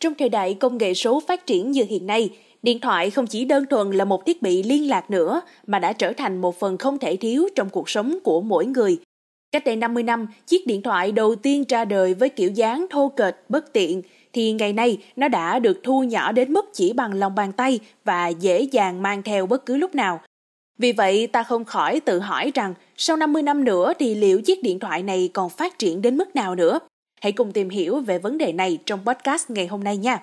Trong thời đại công nghệ số phát triển như hiện nay, điện thoại không chỉ đơn thuần là một thiết bị liên lạc nữa mà đã trở thành một phần không thể thiếu trong cuộc sống của mỗi người. Cách đây 50 năm, chiếc điện thoại đầu tiên ra đời với kiểu dáng thô kệch, bất tiện, thì ngày nay nó đã được thu nhỏ đến mức chỉ bằng lòng bàn tay và dễ dàng mang theo bất cứ lúc nào. Vì vậy, ta không khỏi tự hỏi rằng sau 50 năm nữa thì liệu chiếc điện thoại này còn phát triển đến mức nào nữa? Hãy cùng tìm hiểu về vấn đề này trong podcast ngày hôm nay nha!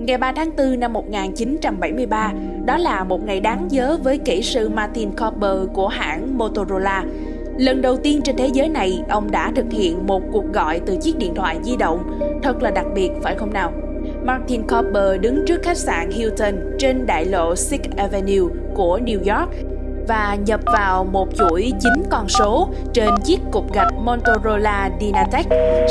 Ngày 3 tháng 4 năm 1973, đó là một ngày đáng nhớ với kỹ sư Martin Cooper của hãng Motorola. Lần đầu tiên trên thế giới này, ông đã thực hiện một cuộc gọi từ chiếc điện thoại di động. Thật là đặc biệt, phải không nào? Martin Cooper đứng trước khách sạn Hilton trên đại lộ 6th Avenue của New York và nhập vào một chuỗi 9 con số trên chiếc cục gạch Motorola DynaTAC.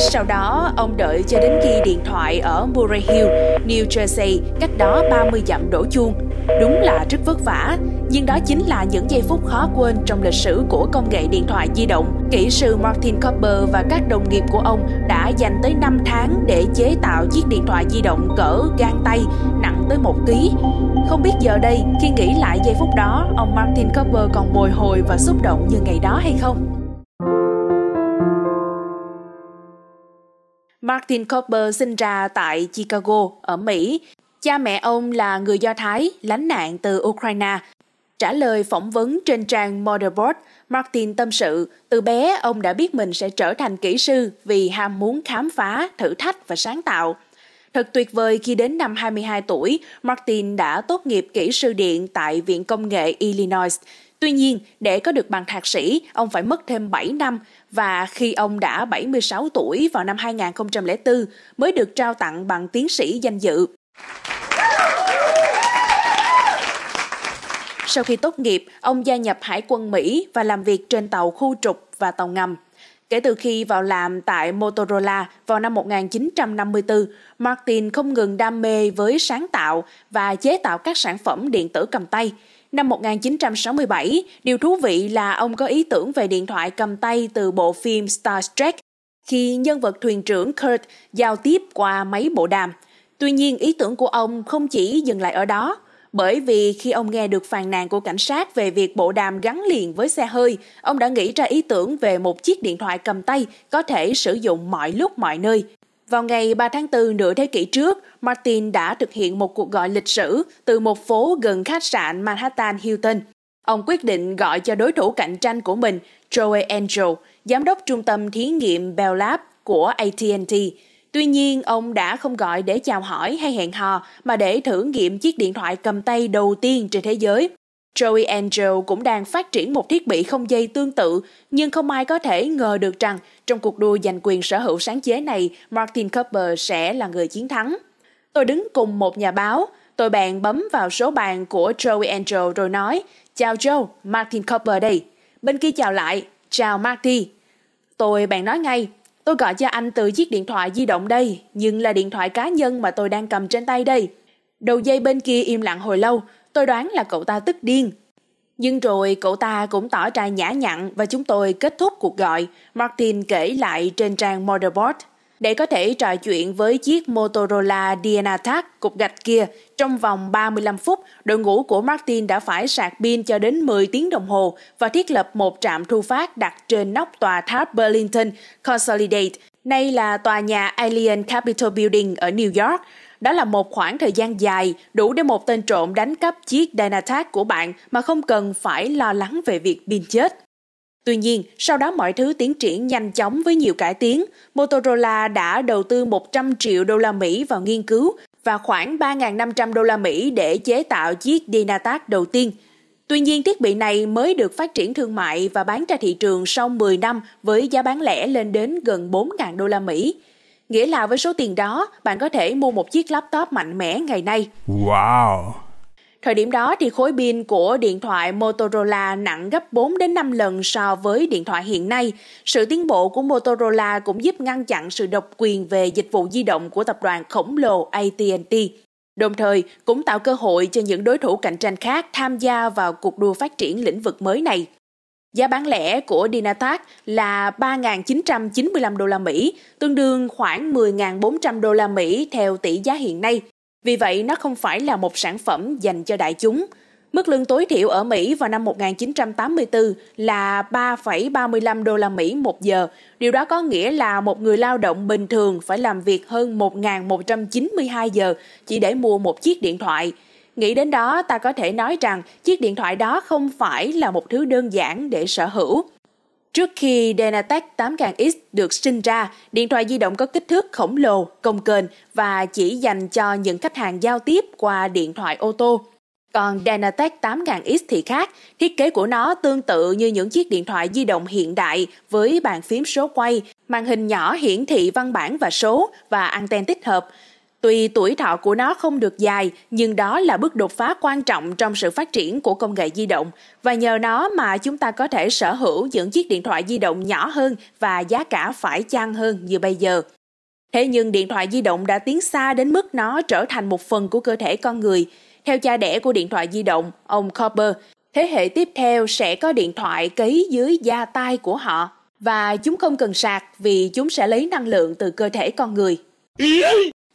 Sau đó, ông đợi cho đến khi điện thoại ở Murray Hill, New Jersey, cách đó 30 dặm đổ chuông. Đúng là rất vất vả, nhưng đó chính là những giây phút khó quên trong lịch sử của công nghệ điện thoại di động. Kỹ sư Martin Cooper và các đồng nghiệp của ông đã dành tới 5 tháng để chế tạo chiếc điện thoại di động cỡ gang tay, nặng tới 1 kg. Không biết giờ đây, khi nghĩ lại giây phút đó, ông Martin Cooper còn bồi hồi và xúc động như ngày đó hay không? Martin Cooper sinh ra tại Chicago, ở Mỹ. Cha mẹ ông là người Do Thái, lánh nạn từ Ukraine. Trả lời phỏng vấn trên trang Motherboard, Martin tâm sự, từ bé ông đã biết mình sẽ trở thành kỹ sư vì ham muốn khám phá, thử thách và sáng tạo. Thật tuyệt vời khi đến năm 22 tuổi, Martin đã tốt nghiệp kỹ sư điện tại Viện Công nghệ Illinois. Tuy nhiên, để có được bằng thạc sĩ, ông phải mất thêm 7 năm và khi ông đã 76 tuổi vào năm 2004 mới được trao tặng bằng tiến sĩ danh dự. Sau khi tốt nghiệp, ông gia nhập Hải quân Mỹ và làm việc trên tàu khu trục và tàu ngầm. Kể từ khi vào làm tại Motorola vào năm 1954, Martin không ngừng đam mê với sáng tạo và chế tạo các sản phẩm điện tử cầm tay. Năm 1967, điều thú vị là ông có ý tưởng về điện thoại cầm tay từ bộ phim Star Trek khi nhân vật thuyền trưởng Kirk giao tiếp qua máy bộ đàm. Tuy nhiên, ý tưởng của ông không chỉ dừng lại ở đó, bởi vì khi ông nghe được phàn nàn của cảnh sát về việc bộ đàm gắn liền với xe hơi, ông đã nghĩ ra ý tưởng về một chiếc điện thoại cầm tay có thể sử dụng mọi lúc mọi nơi. Vào ngày 3 tháng 4 nửa thế kỷ trước, Martin đã thực hiện một cuộc gọi lịch sử từ một phố gần khách sạn Manhattan Hilton. Ông quyết định gọi cho đối thủ cạnh tranh của mình, Troy Angelo, giám đốc trung tâm thí nghiệm Bell Lab của AT&T. Tuy nhiên, ông đã không gọi để chào hỏi hay hẹn hò mà để thử nghiệm chiếc điện thoại cầm tay đầu tiên trên thế giới. Joel Engel cũng đang phát triển một thiết bị không dây tương tự, nhưng không ai có thể ngờ được rằng trong cuộc đua giành quyền sở hữu sáng chế này, Martin Cooper sẽ là người chiến thắng. Tôi đứng cùng một nhà báo, tôi bèn bấm vào số bàn của Joel Engel rồi nói, "Chào Joe, Martin Cooper đây." Bên kia chào lại, "Chào Marty." Tôi bèn nói ngay, "Tôi gọi cho anh từ chiếc điện thoại di động đây, nhưng là điện thoại cá nhân mà tôi đang cầm trên tay đây." Đầu dây bên kia im lặng hồi lâu, tôi đoán là cậu ta tức điên. Nhưng rồi cậu ta cũng tỏ ra nhã nhặn và chúng tôi kết thúc cuộc gọi, Martin kể lại trên trang Motherboard. Để có thể trò chuyện với chiếc Motorola DynaTAC cục gạch kia, trong vòng 35 phút, đội ngũ của Martin đã phải sạc pin cho đến 10 tiếng đồng hồ và thiết lập một trạm thu phát đặt trên nóc tòa tháp Burlington Consolidated, nay là tòa nhà Alien Capital Building ở New York. Đó là một khoảng thời gian dài, đủ để một tên trộm đánh cắp chiếc DynaTAC của bạn mà không cần phải lo lắng về việc pin chết. Tuy nhiên, sau đó mọi thứ tiến triển nhanh chóng với nhiều cải tiến. Motorola đã đầu tư 100 triệu đô la Mỹ vào nghiên cứu và khoảng 3.500 đô la Mỹ để chế tạo chiếc DynaTAC đầu tiên. Tuy nhiên, thiết bị này mới được phát triển thương mại và bán ra thị trường sau 10 năm với giá bán lẻ lên đến gần 4.000 đô la Mỹ. Nghĩa là với số tiền đó, bạn có thể mua một chiếc laptop mạnh mẽ ngày nay. Wow! Thời điểm đó thì khối pin của điện thoại Motorola nặng gấp 4 đến 5 lần so với điện thoại hiện nay. Sự tiến bộ của Motorola cũng giúp ngăn chặn sự độc quyền về dịch vụ di động của tập đoàn khổng lồ AT&T, đồng thời cũng tạo cơ hội cho những đối thủ cạnh tranh khác tham gia vào cuộc đua phát triển lĩnh vực mới này. Giá bán lẻ của DynaTAC là $3.995, tương đương khoảng $10.400 theo tỷ giá hiện nay. Vì vậy, nó không phải là một sản phẩm dành cho đại chúng. Mức lương tối thiểu ở Mỹ vào năm 1984 là $3,35 một giờ. Điều đó có nghĩa là một người lao động bình thường phải làm việc hơn 1.192 giờ chỉ để mua một chiếc điện thoại. Nghĩ đến đó, ta có thể nói rằng chiếc điện thoại đó không phải là một thứ đơn giản để sở hữu. Trước khi DynaTech 8000X được sinh ra, điện thoại di động có kích thước khổng lồ, cồng kềnh và chỉ dành cho những khách hàng giao tiếp qua điện thoại ô tô. Còn DynaTech 8000X thì khác, thiết kế của nó tương tự như những chiếc điện thoại di động hiện đại với bàn phím số quay, màn hình nhỏ hiển thị văn bản và số và anten tích hợp. Tuy tuổi thọ của nó không được dài, nhưng đó là bước đột phá quan trọng trong sự phát triển của công nghệ di động, và nhờ nó mà chúng ta có thể sở hữu những chiếc điện thoại di động nhỏ hơn và giá cả phải chăng hơn như bây giờ. Thế nhưng điện thoại di động đã tiến xa đến mức nó trở thành một phần của cơ thể con người. Theo cha đẻ của điện thoại di động, ông Cooper, thế hệ tiếp theo sẽ có điện thoại cấy dưới da tai của họ, và chúng không cần sạc vì chúng sẽ lấy năng lượng từ cơ thể con người.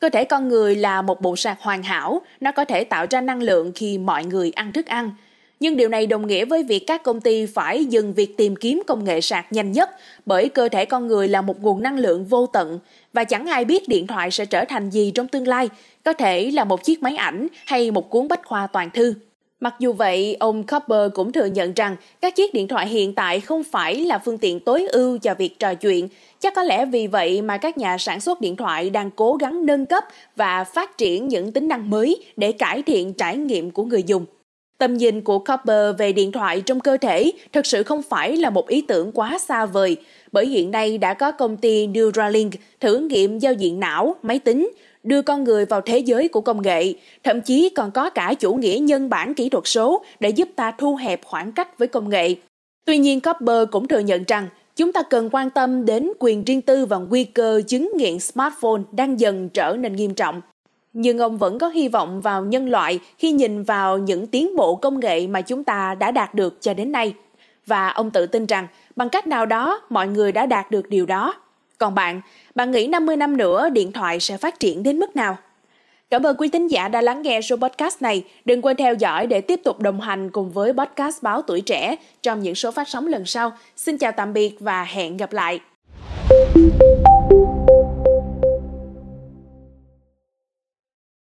Cơ thể con người là một bộ sạc hoàn hảo, nó có thể tạo ra năng lượng khi mọi người ăn thức ăn. Nhưng điều này đồng nghĩa với việc các công ty phải dừng việc tìm kiếm công nghệ sạc nhanh nhất, bởi cơ thể con người là một nguồn năng lượng vô tận, và chẳng ai biết điện thoại sẽ trở thành gì trong tương lai, có thể là một chiếc máy ảnh hay một cuốn bách khoa toàn thư. Mặc dù vậy, ông Cooper cũng thừa nhận rằng các chiếc điện thoại hiện tại không phải là phương tiện tối ưu cho việc trò chuyện. Chắc có lẽ vì vậy mà các nhà sản xuất điện thoại đang cố gắng nâng cấp và phát triển những tính năng mới để cải thiện trải nghiệm của người dùng. Tầm nhìn của Cooper về điện thoại trong cơ thể thực sự không phải là một ý tưởng quá xa vời, bởi hiện nay đã có công ty Neuralink thử nghiệm giao diện não, máy tính, đưa con người vào thế giới của công nghệ, thậm chí còn có cả chủ nghĩa nhân bản kỹ thuật số để giúp ta thu hẹp khoảng cách với công nghệ. Tuy nhiên, Cooper cũng thừa nhận rằng chúng ta cần quan tâm đến quyền riêng tư và nguy cơ chứng nghiện smartphone đang dần trở nên nghiêm trọng. Nhưng ông vẫn có hy vọng vào nhân loại khi nhìn vào những tiến bộ công nghệ mà chúng ta đã đạt được cho đến nay. Và ông tự tin rằng bằng cách nào đó mọi người đã đạt được điều đó. Còn bạn, bạn nghĩ 50 năm nữa điện thoại sẽ phát triển đến mức nào? Cảm ơn quý thính giả đã lắng nghe số podcast này. Đừng quên theo dõi để tiếp tục đồng hành cùng với podcast Báo Tuổi Trẻ trong những số phát sóng lần sau. Xin chào tạm biệt và hẹn gặp lại!